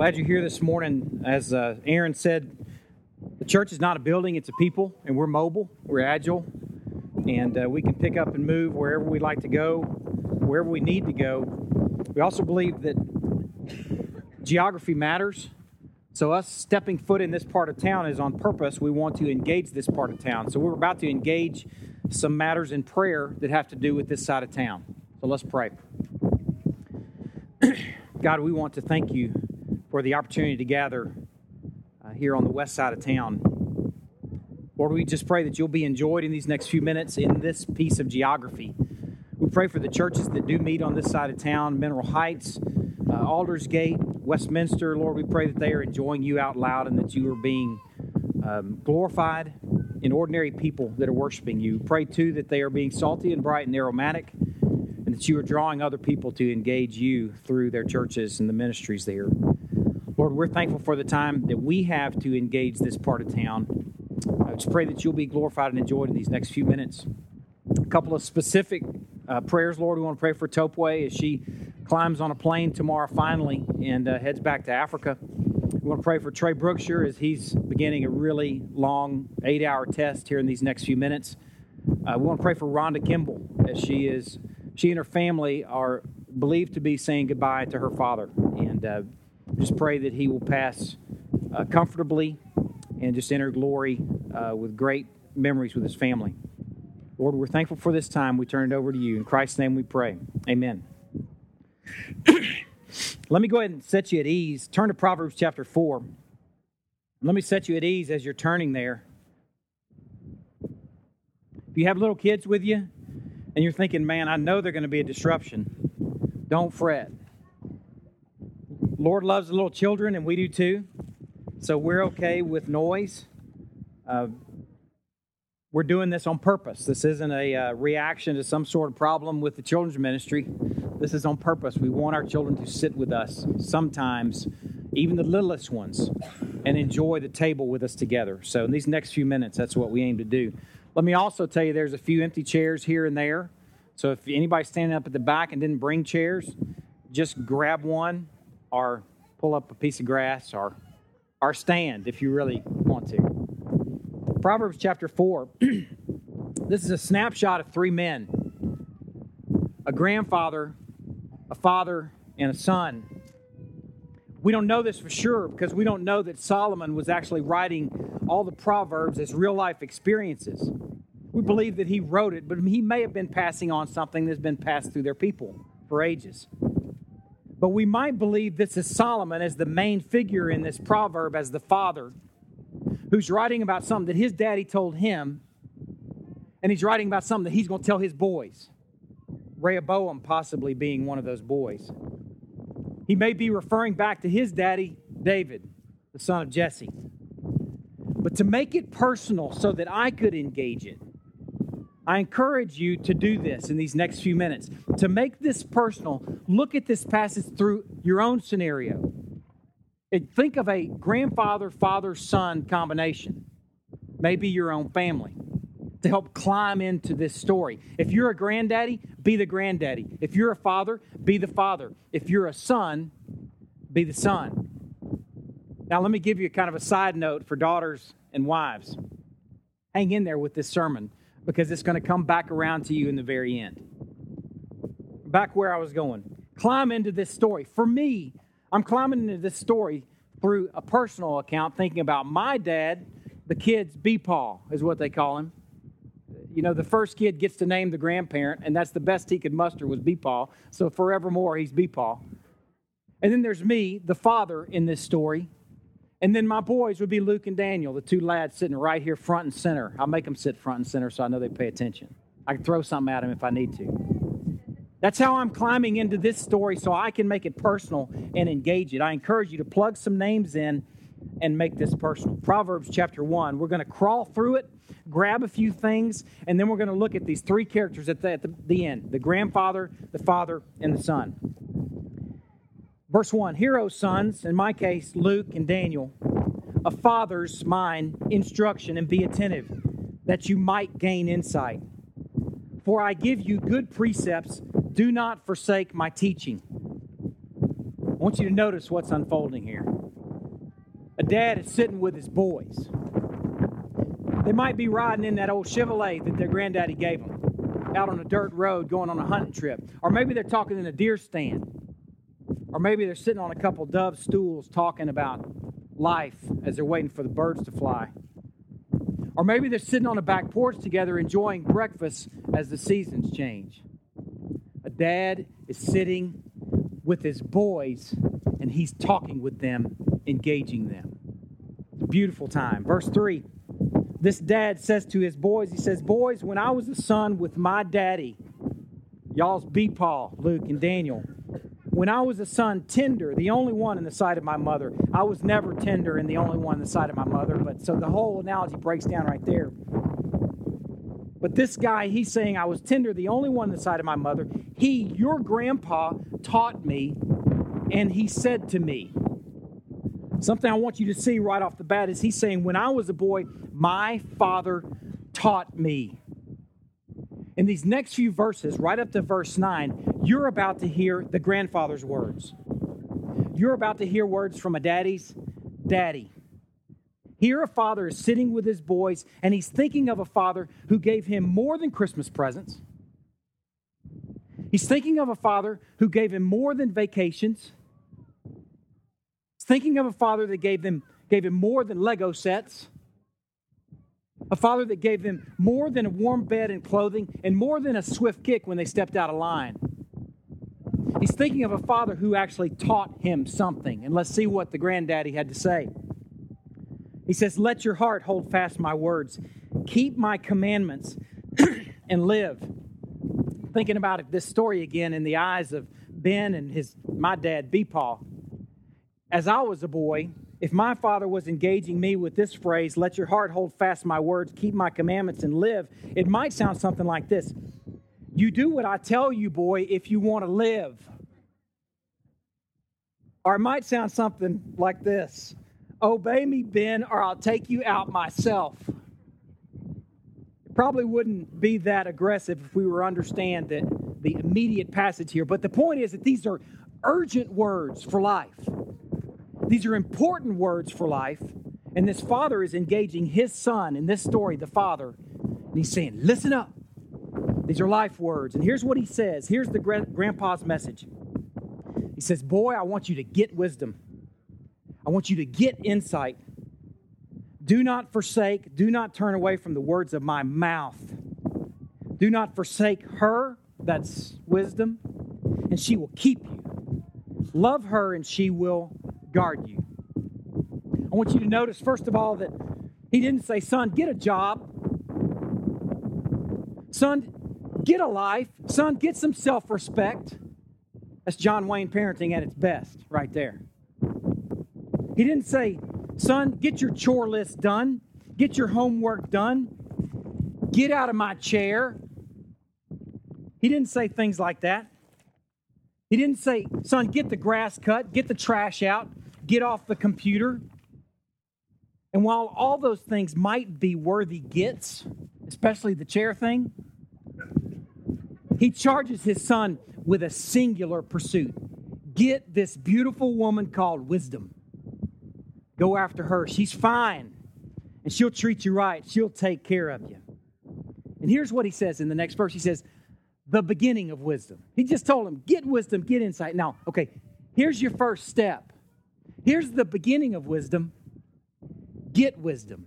Glad you're here this morning. As Aaron said, the church is not a building, it's a people, and we're mobile, we're agile, and we can pick up and move wherever we like to go, wherever we need to go. We also believe that geography matters, so us stepping foot in this part of town is on purpose. We want to engage this part of town, so we're about to engage some matters in prayer that have to do with this side of town. So let's pray. God, we want to thank you for the opportunity to gather here on the west side of town. Lord, we just pray that you'll be enjoyed in these next few minutes in this piece of geography. We pray for the churches that do meet on this side of town, Mineral Heights, Aldersgate, Westminster. Lord, we pray that they are enjoying you out loud and that you are being glorified in ordinary people that are worshiping you. Pray, too, that they are being salty and bright and aromatic, and that you are drawing other people to engage you through their churches and the ministries there. Lord, we're thankful for the time that we have to engage this part of town. I just pray that you'll be glorified and enjoyed in these next few minutes. A couple of specific prayers, Lord. We want to pray for Topwe as she climbs on a plane tomorrow finally and heads back to Africa. We want to pray for Trey Brookshire as he's beginning a really long 8-hour test here in these next few minutes. We want to pray for Rhonda Kimball as she and her family are believed to be saying goodbye to her father. And just pray that he will pass comfortably and just enter glory with great memories with his family. Lord, we're thankful for this time. We turn it over to you. In Christ's name we pray. Amen. Let me go ahead and set you at ease. Turn to Proverbs chapter 4. Let me set you at ease as you're turning there. If you have little kids with you and you're thinking, man, I know they're going to be a disruption, don't fret. Lord loves the little children, and we do too, so we're okay with noise. We're doing this on purpose. This isn't a reaction to some sort of problem with the children's ministry. This is on purpose. We want our children to sit with us sometimes, even the littlest ones, and enjoy the table with us together. So in these next few minutes, that's what we aim to do. Let me also tell you there's a few empty chairs here and there, so if anybody's standing up at the back and didn't bring chairs, just grab one, or pull up a piece of grass, or stand if you really want to. Proverbs chapter 4. This is a snapshot of three men: a grandfather, a father, and a son. We don't know this for sure because we don't know that Solomon was actually writing all the Proverbs as real-life experiences. We believe that he wrote it, but he may have been passing on something that's been passed through their people for ages. But we might believe this is Solomon as the main figure in this proverb, as the father who's writing about something that his daddy told him, and he's writing about something that he's going to tell his boys, Rehoboam possibly being one of those boys. He may be referring back to his daddy, David, the son of Jesse. But to make it personal so that I could engage it, I encourage you to do this in these next few minutes. To make this personal, look at this passage through your own scenario. And think of a grandfather, father, son combination. Maybe your own family. To help climb into this story. If you're a granddaddy, be the granddaddy. If you're a father, be the father. If you're a son, be the son. Now let me give you kind of a side note for daughters and wives. Hang in there with this sermon, because it's going to come back around to you in the very end. Back where I was going. Climb into this story. For me, I'm climbing into this story through a personal account, thinking about my dad, the kids, B-Paul is what they call him. You know, the first kid gets to name the grandparent, and that's the best he could muster was B-Paul. So forevermore, he's B-Paul. And then there's me, the father in this story. And then my boys would be Luke and Daniel, the two lads sitting right here front and center. I'll make them sit front and center so I know they pay attention. I can throw something at them if I need to. That's how I'm climbing into this story so I can make it personal and engage it. I encourage you to plug some names in and make this personal. Proverbs chapter 1, we're going to crawl through it, grab a few things, and then we're going to look at these three characters at the end, the grandfather, the father, and the son. Verse 1, hear, O sons, in my case, Luke and Daniel, a father's mind, instruction, and be attentive, that you might gain insight. For I give you good precepts, do not forsake my teaching. I want you to notice what's unfolding here. A dad is sitting with his boys. They might be riding in that old Chevrolet that their granddaddy gave them, out on a dirt road going on a hunting trip. Or maybe they're talking in a deer stand. Or maybe they're sitting on a couple dove stools talking about life as they're waiting for the birds to fly. Or maybe they're sitting on a back porch together enjoying breakfast as the seasons change. A dad is sitting with his boys and he's talking with them, engaging them. It's a beautiful time. Verse 3. This dad says to his boys, he says, "Boys, when I was a son with my daddy," y'all's B-Paul, Luke and Daniel, "when I was a son tender, the only one in the sight of my mother." I was never tender and the only one in the sight of my mother, but so the whole analogy breaks down right there. But this guy, he's saying, "I was tender, the only one in the sight of my mother. He, your grandpa, taught me, and he said to me." Something I want you to see right off the bat is he's saying, when I was a boy, my father taught me. In these next few verses, right up to verse 9, you're about to hear the grandfather's words. You're about to hear words from a daddy's daddy. Here a father is sitting with his boys, and he's thinking of a father who gave him more than Christmas presents. He's thinking of a father who gave him more than vacations. Thinking of a father that gave him more than Lego sets, a father that gave them more than a warm bed and clothing, and more than a swift kick when they stepped out of line. He's thinking of a father who actually taught him something, and let's see what the granddaddy had to say. He says, "Let your heart hold fast my words. Keep my commandments and live." Thinking about this story again in the eyes of Ben and my dad, B-Paul. As I was a boy, if my father was engaging me with this phrase, "Let your heart hold fast my words, keep my commandments, and live," it might sound something like this. "You do what I tell you, boy, if you want to live." Or it might sound something like this. "Obey me, Ben, or I'll take you out myself." It probably wouldn't be that aggressive if we were to understand that the immediate passage here. But the point is that these are urgent words for life. These are important words for life, and this father is engaging his son in this story, the father, and he's saying, listen up. These are life words, and here's what he says. Here's the grandpa's message. He says, "Boy, I want you to get wisdom. I want you to get insight. Do not forsake, do not turn away from the words of my mouth. Do not forsake her," that's wisdom, "and she will keep you. Love her, and she will guard you." I want you to notice, first of all, that he didn't say, "Son, get a job. Son, get a life. Son, get some self-respect." That's John Wayne parenting at its best right there. He didn't say, "Son, get your chore list done. Get your homework done. Get out of my chair." He didn't say things like that. He didn't say, "Son, get the grass cut. Get the trash out. Get off the computer." And while all those things might be worthy gets, especially the chair thing, he charges his son with a singular pursuit. Get this beautiful woman called wisdom. Go after her. She's fine, and she'll treat you right. She'll take care of you. And here's what he says in the next verse. He says, "The beginning of wisdom." He just told him, get wisdom, get insight. Now, okay, here's your first step. Here's the beginning of wisdom. Get wisdom.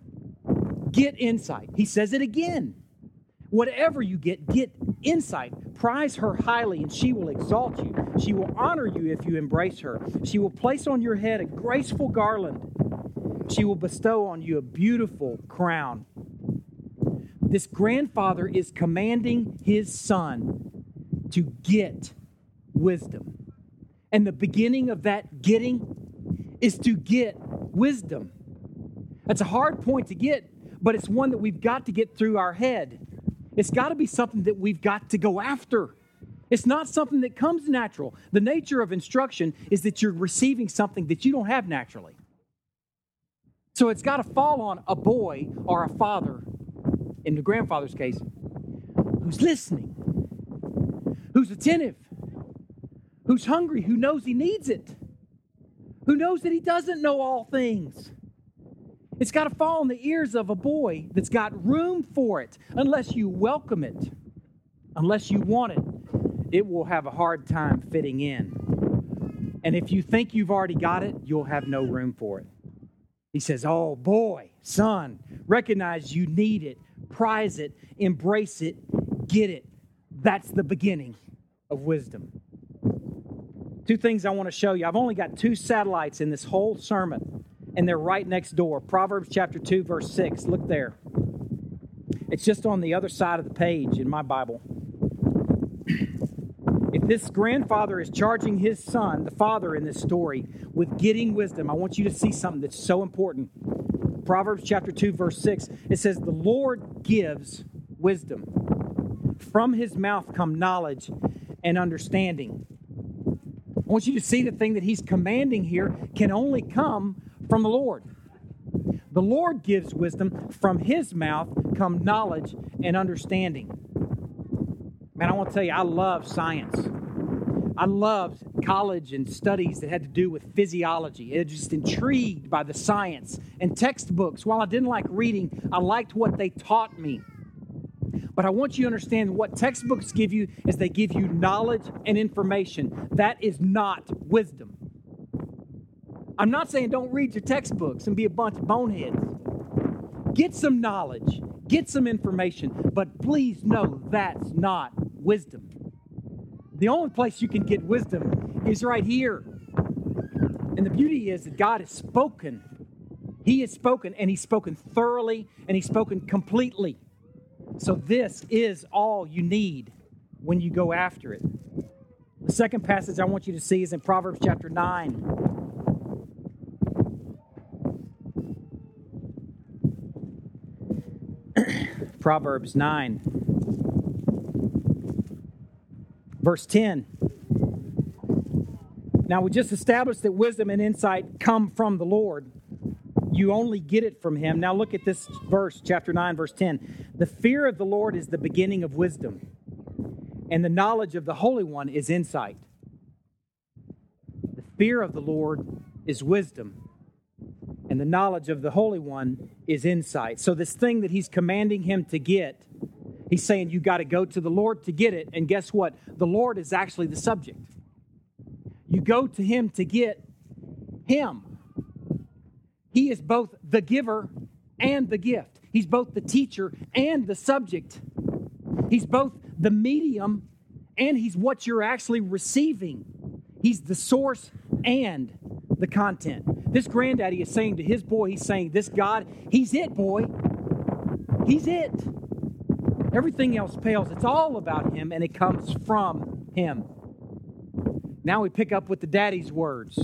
Get insight. He says it again. Whatever you get insight. Prize her highly, and she will exalt you. She will honor you if you embrace her. She will place on your head a graceful garland. She will bestow on you a beautiful crown. This grandfather is commanding his son to get wisdom. And the beginning of that getting is to get wisdom. That's a hard point to get, but it's one that we've got to get through our head. It's got to be something that we've got to go after. It's not something that comes natural. The nature of instruction is that you're receiving something that you don't have naturally. So it's got to fall on a boy or a father, in the grandfather's case, who's listening, who's attentive, who's hungry, who knows he needs it, who knows that he doesn't know all things. It's got to fall on the ears of a boy that's got room for it. Unless you welcome it, unless you want it, it will have a hard time fitting in. And if you think you've already got it, you'll have no room for it. He says, oh boy, son, recognize you need it, prize it, embrace it, get it. That's the beginning of wisdom. Two things I want to show you. I've only got two satellites in this whole sermon, and they're right next door. Proverbs chapter 2, verse 6. Look there. It's just on the other side of the page in my Bible. If this grandfather is charging his son, the father in this story, with getting wisdom, I want you to see something that's so important. Proverbs chapter 2, verse 6. It says, the Lord gives wisdom. From his mouth come knowledge and understanding. I want you to see the thing that he's commanding here can only come from the Lord. The Lord gives wisdom. From his mouth come knowledge and understanding. Man, I want to tell you, I love science. I loved college and studies that had to do with physiology. It was just intrigued by the science and textbooks. While I didn't like reading, I liked what they taught me. But I want you to understand what textbooks give you is they give you knowledge and information. That is not wisdom. I'm not saying don't read your textbooks and be a bunch of boneheads. Get some knowledge. Get some information. But please know that's not wisdom. The only place you can get wisdom is right here. And the beauty is that God has spoken. He has spoken, and he's spoken thoroughly, and he's spoken completely. So this is all you need when you go after it. The second passage I want you to see is in Proverbs chapter 9. Proverbs 9, verse 10. Now we just established that wisdom and insight come from the Lord. You only get it from him. Now look at this verse, chapter 9, verse 10. The fear of the Lord is the beginning of wisdom, and the knowledge of the Holy One is insight. The fear of the Lord is wisdom, and the knowledge of the Holy One is insight. So this thing that he's commanding him to get, he's saying you got to go to the Lord to get it. And guess what? The Lord is actually the subject. You go to him to get him. He is both the giver and the gift. He's both the teacher and the subject. He's both the medium and he's what you're actually receiving. He's the source and the content. This granddaddy is saying to his boy, he's saying, this God, he's it, boy. He's it. Everything else pales. It's all about him and it comes from him. Now we pick up with the daddy's words.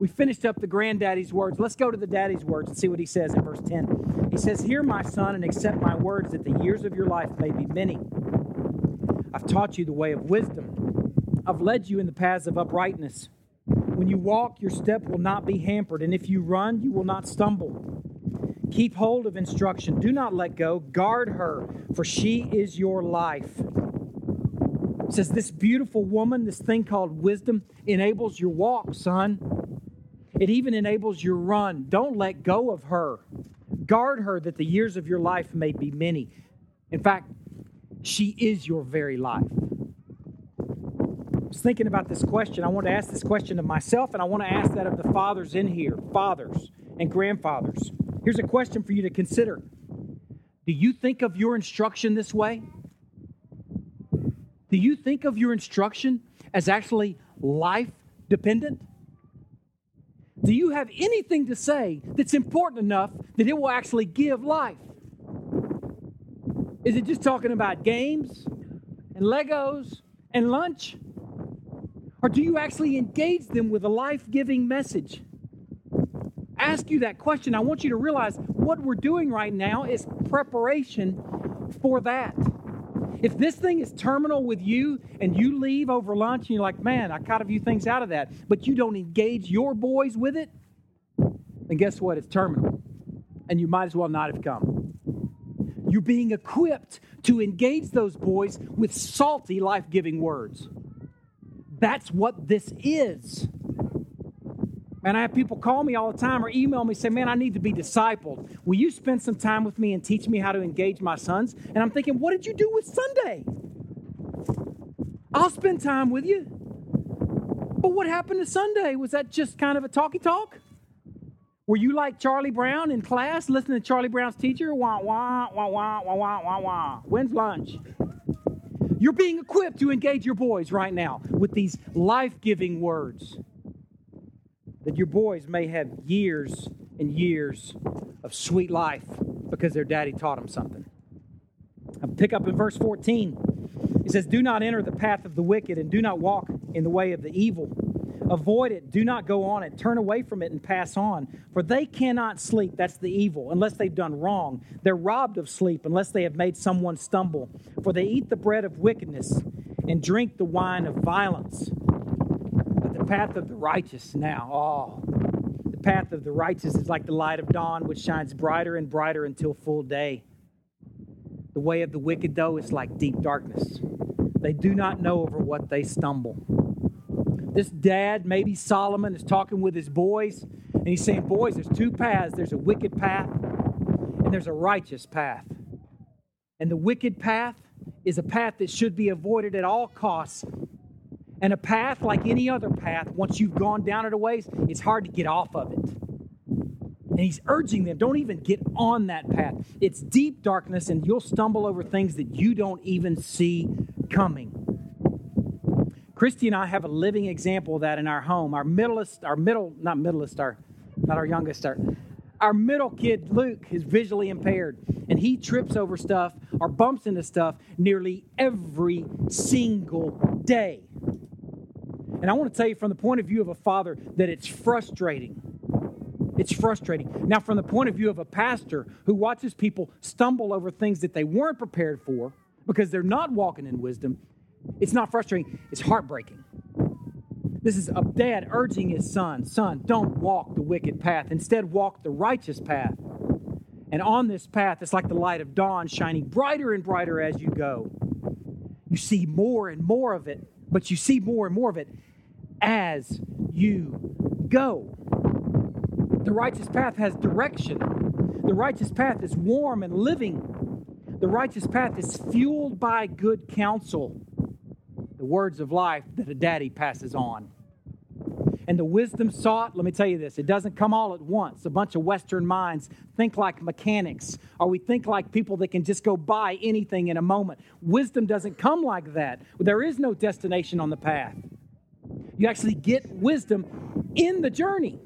We finished up the granddaddy's words. Let's go to the daddy's words and see what he says in verse 10. He says, hear my son and accept my words that the years of your life may be many. I've taught you the way of wisdom. I've led you in the paths of uprightness. When you walk, your step will not be hampered. And if you run, you will not stumble. Keep hold of instruction. Do not let go. Guard her, for she is your life. He says, this beautiful woman, this thing called wisdom, enables your walk, son. It even enables your run. Don't let go of her. Guard her that the years of your life may be many. In fact, she is your very life. I was thinking about this question. I want to ask this question of myself, and I want to ask that of the fathers in here, fathers and grandfathers. Here's a question for you to consider. Do you think of your instruction this way? Do you think of your instruction as actually life-dependent? Do you have anything to say that's important enough that it will actually give life? Is it just talking about games and Legos and lunch? Or do you actually engage them with a life-giving message? Ask you that question. I want you to realize what we're doing right now is preparation for that. If this thing is terminal with you and you leave over lunch and you're like, man, I caught a few things out of that, but you don't engage your boys with it, then guess what? It's terminal. And you might as well not have come. You're being equipped to engage those boys with salty, life-giving words. That's what this is. And I have people call me all the time or email me, say, man, I need to be discipled. Will you spend some time with me and teach me how to engage my sons? And I'm thinking, what did you do with Sunday? I'll spend time with you. But what happened to Sunday? Was that just kind of a talky-talk? Were you like Charlie Brown in class, listening to Charlie Brown's teacher? Wah, wah, wah, wah, wah, wah, wah, wah. When's lunch? You're being equipped to engage your boys right now with these life-giving words that your boys may have years and years of sweet life because their daddy taught them something. I pick up in verse 14. He says, do not enter the path of the wicked and do not walk in the way of the evil. Avoid it. Do not go on it. Turn away from it and pass on. For they cannot sleep. That's the evil. Unless they've done wrong. They're robbed of sleep unless they have made someone stumble. For they eat the bread of wickedness and drink the wine of violence. But the path of the righteous now. Oh, the path of the righteous is like the light of dawn, which shines brighter and brighter until full day. The way of the wicked, though, is like deep darkness. They do not know over what they stumble. This dad, maybe Solomon, is talking with his boys, and he's saying, boys, there's two paths. There's a wicked path, and there's a righteous path. And the wicked path is a path that should be avoided at all costs. And a path, like any other path, once you've gone down it a ways, it's hard to get off of it. And he's urging them, don't even get on that path. It's deep darkness, and you'll stumble over things that you don't even see coming. Christy and I have a living example of that in our home. Our middle kid, Luke, is visually impaired, and he trips over stuff or bumps into stuff nearly every single day. And I want to tell you from the point of view of a father that it's frustrating. It's frustrating. Now, from the point of view of a pastor who watches people stumble over things that they weren't prepared for because they're not walking in wisdom, it's not frustrating. It's heartbreaking. This is a dad urging his son, don't walk the wicked path. Instead, walk the righteous path. And on this path, it's like the light of dawn shining brighter and brighter as you go. You see more and more of it, but you see more and more of it as you go. The righteous path has direction. The righteous path is warm and living. The righteous path is fueled by good counsel. The words of life that a daddy passes on. And the wisdom sought, let me tell you this, it doesn't come all at once. A bunch of Western minds think like mechanics, or we think like people that can just go buy anything in a moment. Wisdom doesn't come like that. There is no destination on the path. You actually get wisdom in the journey.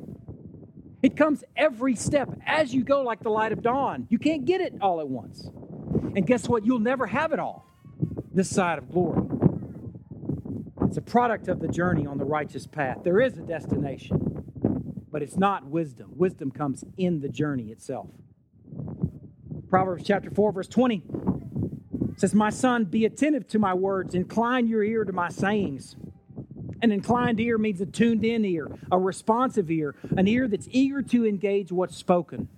It comes every step as you go like the light of dawn. You can't get it all at once. And guess what? You'll never have it all this side of glory. It's a product of the journey on the righteous path. There is a destination, but it's not wisdom. Wisdom comes in the journey itself. Proverbs chapter 4, verse 20 says, my son, be attentive to my words. Incline your ear to my sayings. An inclined ear means a tuned-in ear, a responsive ear, an ear that's eager to engage what's spoken.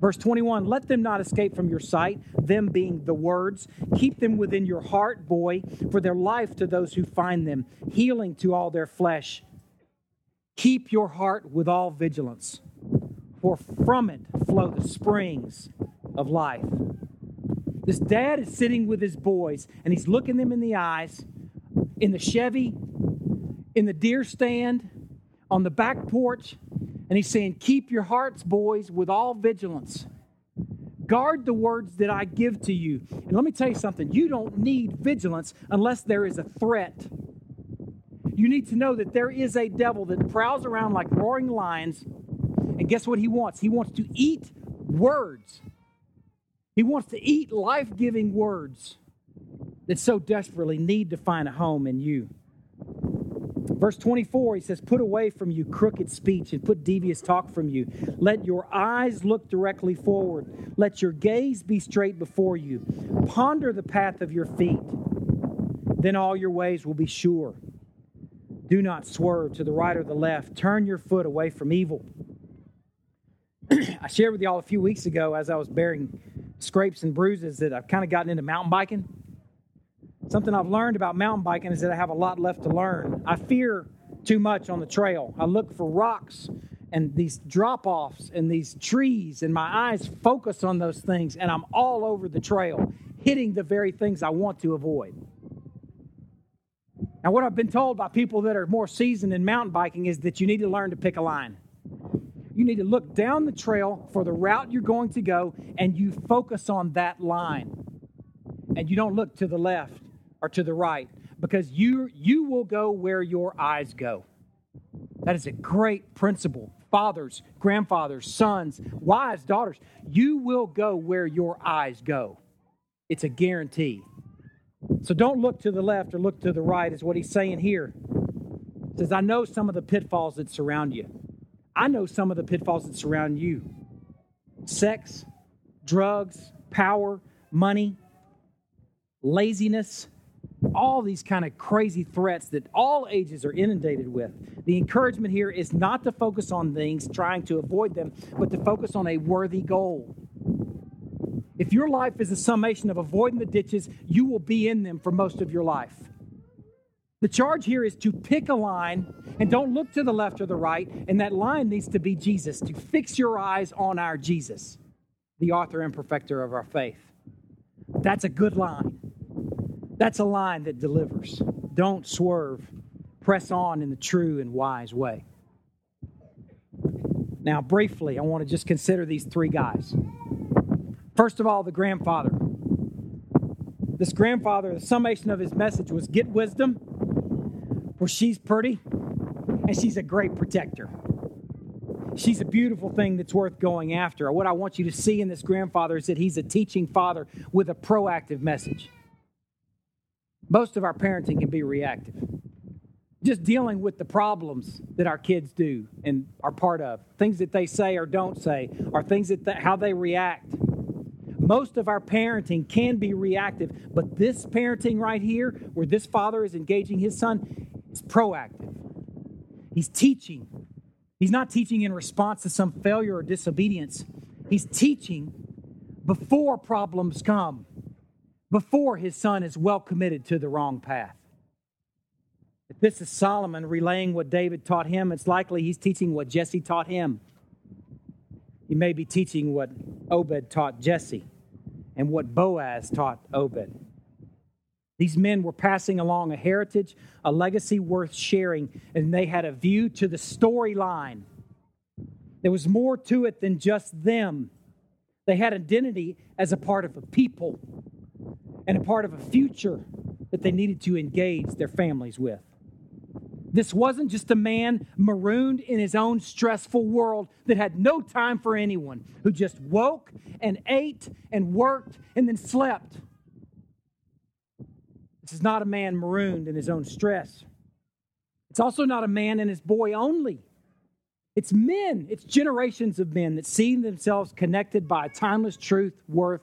Verse 21, let them not escape from your sight, them being the words. Keep them within your heart, boy, for their life to those who find them, healing to all their flesh. Keep your heart with all vigilance, for from it flow the springs of life. This dad is sitting with his boys, and he's looking them in the eyes, in the Chevy, in the deer stand, on the back porch. And he's saying, keep your hearts, boys, with all vigilance. Guard the words that I give to you. And let me tell you something. You don't need vigilance unless there is a threat. You need to know that there is a devil that prowls around like roaring lions. And guess what he wants? He wants to eat words. He wants to eat life-giving words that so desperately need to find a home in you. Verse 24, he says, put away from you crooked speech and put devious talk from you. Let your eyes look directly forward. Let your gaze be straight before you. Ponder the path of your feet. Then all your ways will be sure. Do not swerve to the right or the left. Turn your foot away from evil. I shared with y'all a few weeks ago as I was bearing scrapes and bruises that I've kind of gotten into mountain biking. Something I've learned about mountain biking is that I have a lot left to learn. I fear too much on the trail. I look for rocks and these drop-offs and these trees, and my eyes focus on those things, and I'm all over the trail, hitting the very things I want to avoid. Now, what I've been told by people that are more seasoned in mountain biking is that you need to learn to pick a line. You need to look down the trail for the route you're going to go, and you focus on that line. And you don't look to the left or to the right, because you will go where your eyes go. That is a great principle. Fathers, grandfathers, sons, wives, daughters, you will go where your eyes go. It's a guarantee. So don't look to the left or look to the right is what he's saying here. He says, I know some of the pitfalls that surround you. I know some of the pitfalls that surround you. Sex, drugs, power, money, laziness, all these kind of crazy threats that all ages are inundated with. The encouragement here is not to focus on things, trying to avoid them, but to focus on a worthy goal. If your life is a summation of avoiding the ditches, you will be in them for most of your life. The charge here is to pick a line and don't look to the left or the right, and that line needs to be Jesus, to fix your eyes on our Jesus, the author and perfecter of our faith. That's a good line. That's a line that delivers. Don't swerve. Press on in the true and wise way. Now, briefly, I want to just consider these three guys. First of all, the grandfather. This grandfather, the summation of his message was get wisdom, for she's pretty, and she's a great protector. She's a beautiful thing that's worth going after. What I want you to see in this grandfather is that he's a teaching father with a proactive message. Most of our parenting can be reactive. Just dealing with the problems that our kids do and are part of, things that they say or don't say, or things that how they react. Most of our parenting can be reactive, but this parenting right here, where this father is engaging his son, is proactive. He's teaching. He's not teaching in response to some failure or disobedience. He's teaching before problems come, before his son is well committed to the wrong path. If this is Solomon relaying what David taught him, it's likely he's teaching what Jesse taught him. He may be teaching what Obed taught Jesse and what Boaz taught Obed. These men were passing along a heritage, a legacy worth sharing, and they had a view to the storyline. There was more to it than just them. They had identity as a part of a people and a part of a future that they needed to engage their families with. This wasn't just a man marooned in his own stressful world that had no time for anyone, who just woke and ate and worked and then slept. This is not a man marooned in his own stress. It's also not a man and his boy only. It's men, it's generations of men that see themselves connected by a timeless truth worth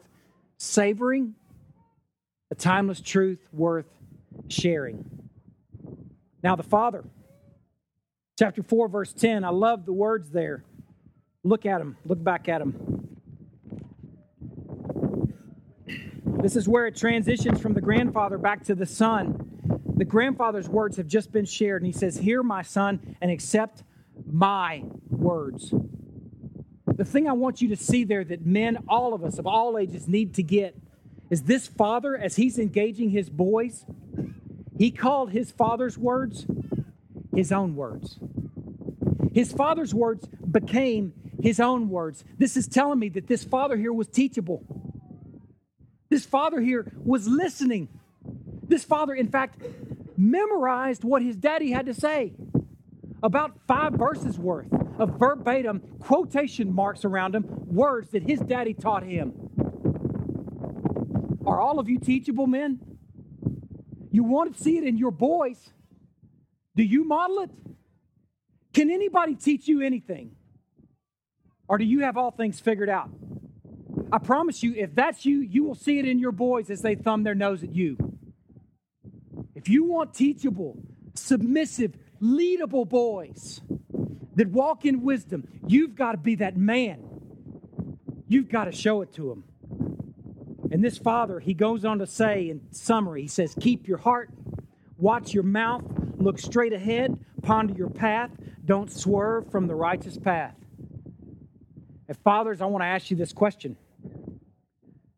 savoring, a timeless truth worth sharing. Now the father, chapter 4, verse 10, I love the words there. Look at him, look back at him. This is where it transitions from the grandfather back to the son. The grandfather's words have just been shared, and he says, hear my son and accept my words. The thing I want you to see there that men, all of us of all ages, need to get is this father, as he's engaging his boys, he called his father's words his own words. His father's words became his own words. This is telling me that this father here was teachable. This father here was listening. This father, in fact, memorized what his daddy had to say. About 5 verses worth of verbatim quotation marks around him, words that his daddy taught him. Are all of you teachable men? You want to see it in your boys. Do you model it? Can anybody teach you anything? Or do you have all things figured out? I promise you, if that's you, you will see it in your boys as they thumb their nose at you. If you want teachable, submissive, leadable boys that walk in wisdom, you've got to be that man. You've got to show it to them. And this father, he goes on to say in summary, he says, keep your heart, watch your mouth, look straight ahead, Ponder your path. Don't swerve from the righteous path. And fathers, I want to ask you this question.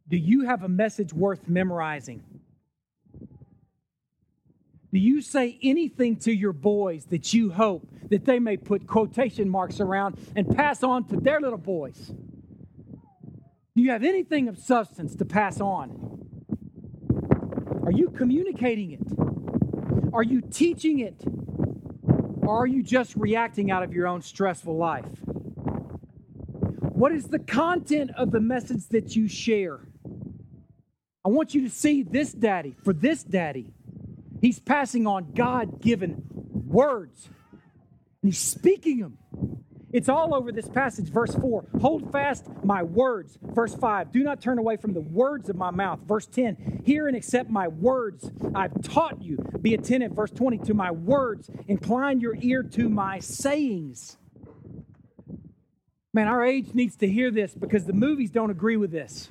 Do you have a message worth memorizing? Do you say anything to your boys that you hope that they may put quotation marks around and pass on to their little boys? Do you have anything of substance to pass on? Are you communicating it? Are you teaching it? Or are you just reacting out of your own stressful life? What is the content of the message that you share? I want you to see this daddy, for this daddy, he's passing on God-given words. And he's speaking them. It's all over this passage. Verse 4, hold fast my words. Verse 5, do not turn away from the words of my mouth. Verse 10, hear and accept my words. I've taught you. Be attentive. Verse 20, to my words. Incline your ear to my sayings. Man, our age needs to hear this because the movies don't agree with this.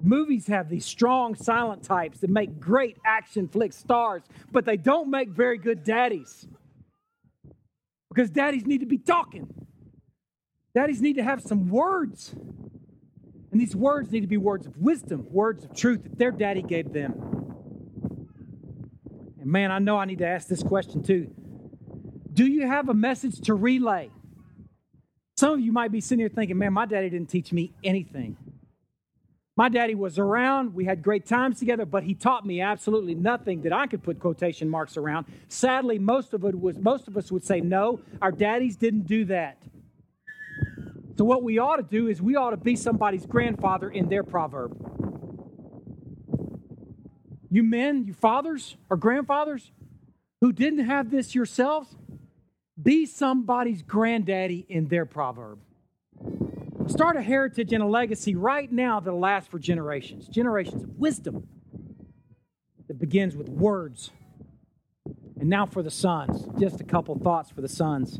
Movies have these strong, silent types that make great action flick stars, but they don't make very good daddies. Because daddies need to be talking. Daddies need to have some words. And these words need to be words of wisdom, words of truth that their daddy gave them. And man, I know I need to ask this question too. Do you have a message to relay? Some of you might be sitting here thinking, man, my daddy didn't teach me anything. My daddy was around, we had great times together, but he taught me absolutely nothing that I could put quotation marks around. Sadly, most of us would say, no, our daddies didn't do that. So what we ought to do is we ought to be somebody's grandfather in their proverb. You men, you fathers or grandfathers who didn't have this yourselves, be somebody's granddaddy in their proverb. Start a heritage and a legacy right now that'll last for generations. Generations of wisdom that begins with words. And now for the sons, just a couple thoughts for the sons.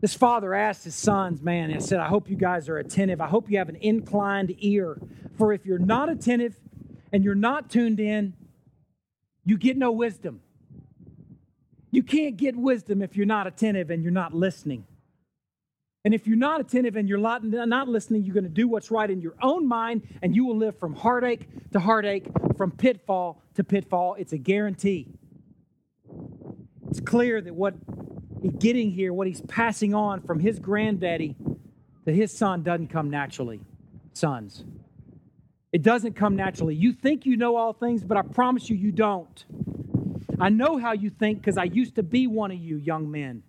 This father asked his sons, man, and said, I hope you guys are attentive. I hope you have an inclined ear. For if you're not attentive and you're not tuned in, you get no wisdom. You can't get wisdom if you're not attentive and you're not listening. And if you're not attentive and you're not listening, you're going to do what's right in your own mind, and you will live from heartache to heartache, from pitfall to pitfall. It's a guarantee. It's clear that what he's getting here, what he's passing on from his granddaddy to his son doesn't come naturally, sons. It doesn't come naturally. You think you know all things, but I promise you, you don't. I know how you think because I used to be one of you young men.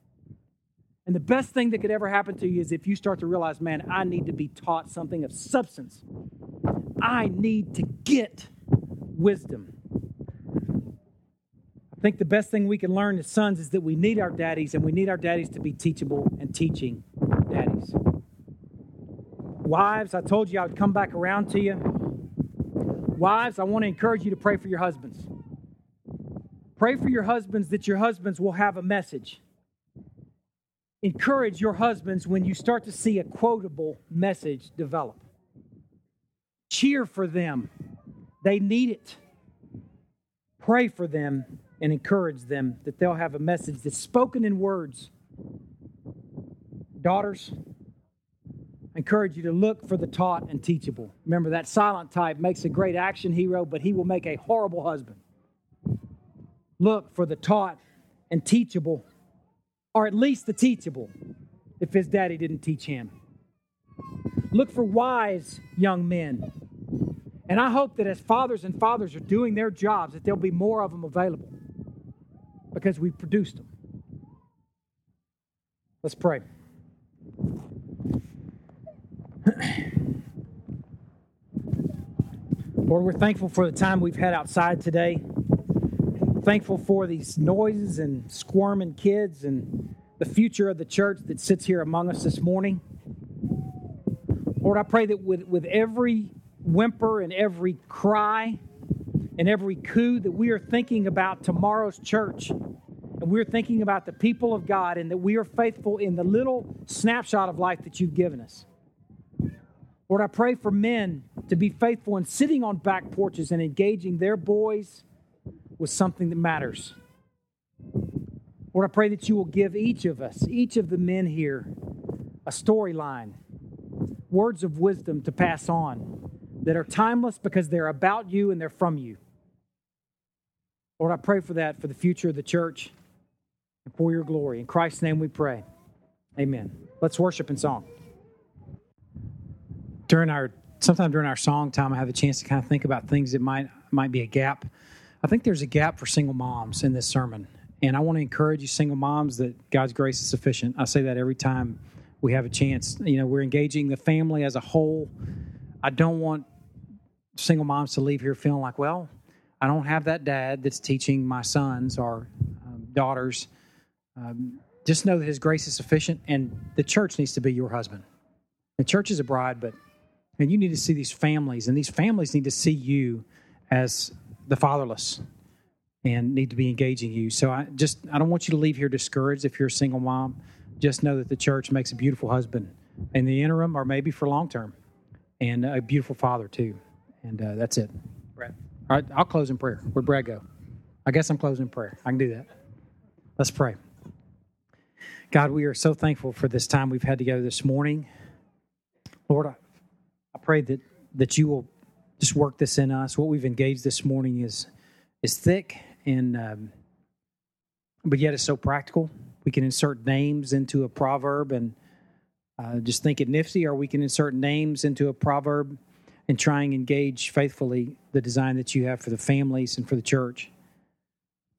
And the best thing that could ever happen to you is if you start to realize, man, I need to be taught something of substance. I need to get wisdom. I think the best thing we can learn as sons is that we need our daddies, and we need our daddies to be teachable and teaching daddies. Wives, I told you I would come back around to you. Wives, I want to encourage you to pray for your husbands. Pray for your husbands that your husbands will have a message. Encourage your husbands when you start to see a quotable message develop. Cheer for them. They need it. Pray for them and encourage them that they'll have a message that's spoken in words. Daughters, I encourage you to look for the taught and teachable. Remember, that silent type makes a great action hero, but he will make a horrible husband. Look for the taught and teachable, or at least the teachable, if his daddy didn't teach him. Look for wise young men. And I hope that as fathers and fathers are doing their jobs, that there'll be more of them available because we've produced them. Let's pray. Lord, we're thankful for the time we've had outside today. Thankful for these noises and squirming kids and the future of the church that sits here among us this morning. Lord, I pray that with every whimper and every cry and every coo that we are thinking about tomorrow's church, and we're thinking about the people of God, and that we are faithful in the little snapshot of life that you've given us. Lord, I pray for men to be faithful in sitting on back porches and engaging their boys with something that matters. Lord, I pray that you will give each of us, each of the men here, a storyline, words of wisdom to pass on that are timeless because they're about you and they're from you. Lord, I pray for that, for the future of the church and for your glory. In Christ's name we pray. Amen. Let's worship in song. Sometime during our song time, I have a chance to kind of think about things that might be a gap. I think there's a gap for single moms in this sermon. And I want to encourage you single moms that God's grace is sufficient. I say that every time we have a chance. You know, we're engaging the family as a whole. I don't want single moms to leave here feeling like, well, I don't have that dad that's teaching my sons or daughters. Just know that his grace is sufficient, and the church needs to be your husband. The church is a bride, and you need to see these families, and these families need to see you as the fatherless and need to be engaging you. So I don't want you to leave here discouraged if you're a single mom. Just know that the church makes a beautiful husband in the interim or maybe for long term, and a beautiful father too. And that's it. Brad. All right, I'll close in prayer. Where'd Brad go? I guess I'm closing in prayer. I can do that. Let's pray. God, we are so thankful for this time we've had together this morning. Lord, I pray that you will just work this in us. What we've engaged this morning is thick, and but yet it's so practical. We can insert names into a proverb and just think it nifty, or we can insert names into a proverb and try and engage faithfully the design that you have for the families and for the church.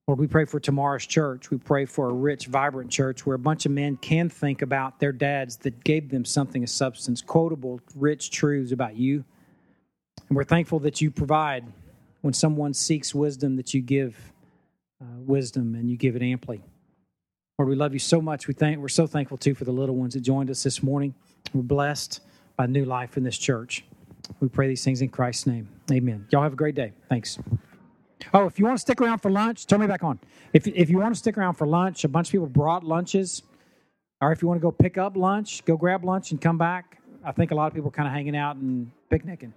Lord, we pray for tomorrow's church. We pray for a rich, vibrant church where a bunch of men can think about their dads that gave them something of substance, quotable, rich truths about you. And we're thankful that you provide. When someone seeks wisdom, that you give wisdom and you give it amply. Lord, we love you so much. We're so thankful, too, for the little ones that joined us this morning. We're blessed by new life in this church. We pray these things in Christ's name. Amen. Y'all have a great day. Thanks. Oh, if you want to stick around for lunch, turn me back on. If you want to stick around for lunch, a bunch of people brought lunches. Or if you want to go pick up lunch, go grab lunch and come back. I think a lot of people are kind of hanging out and picnicking.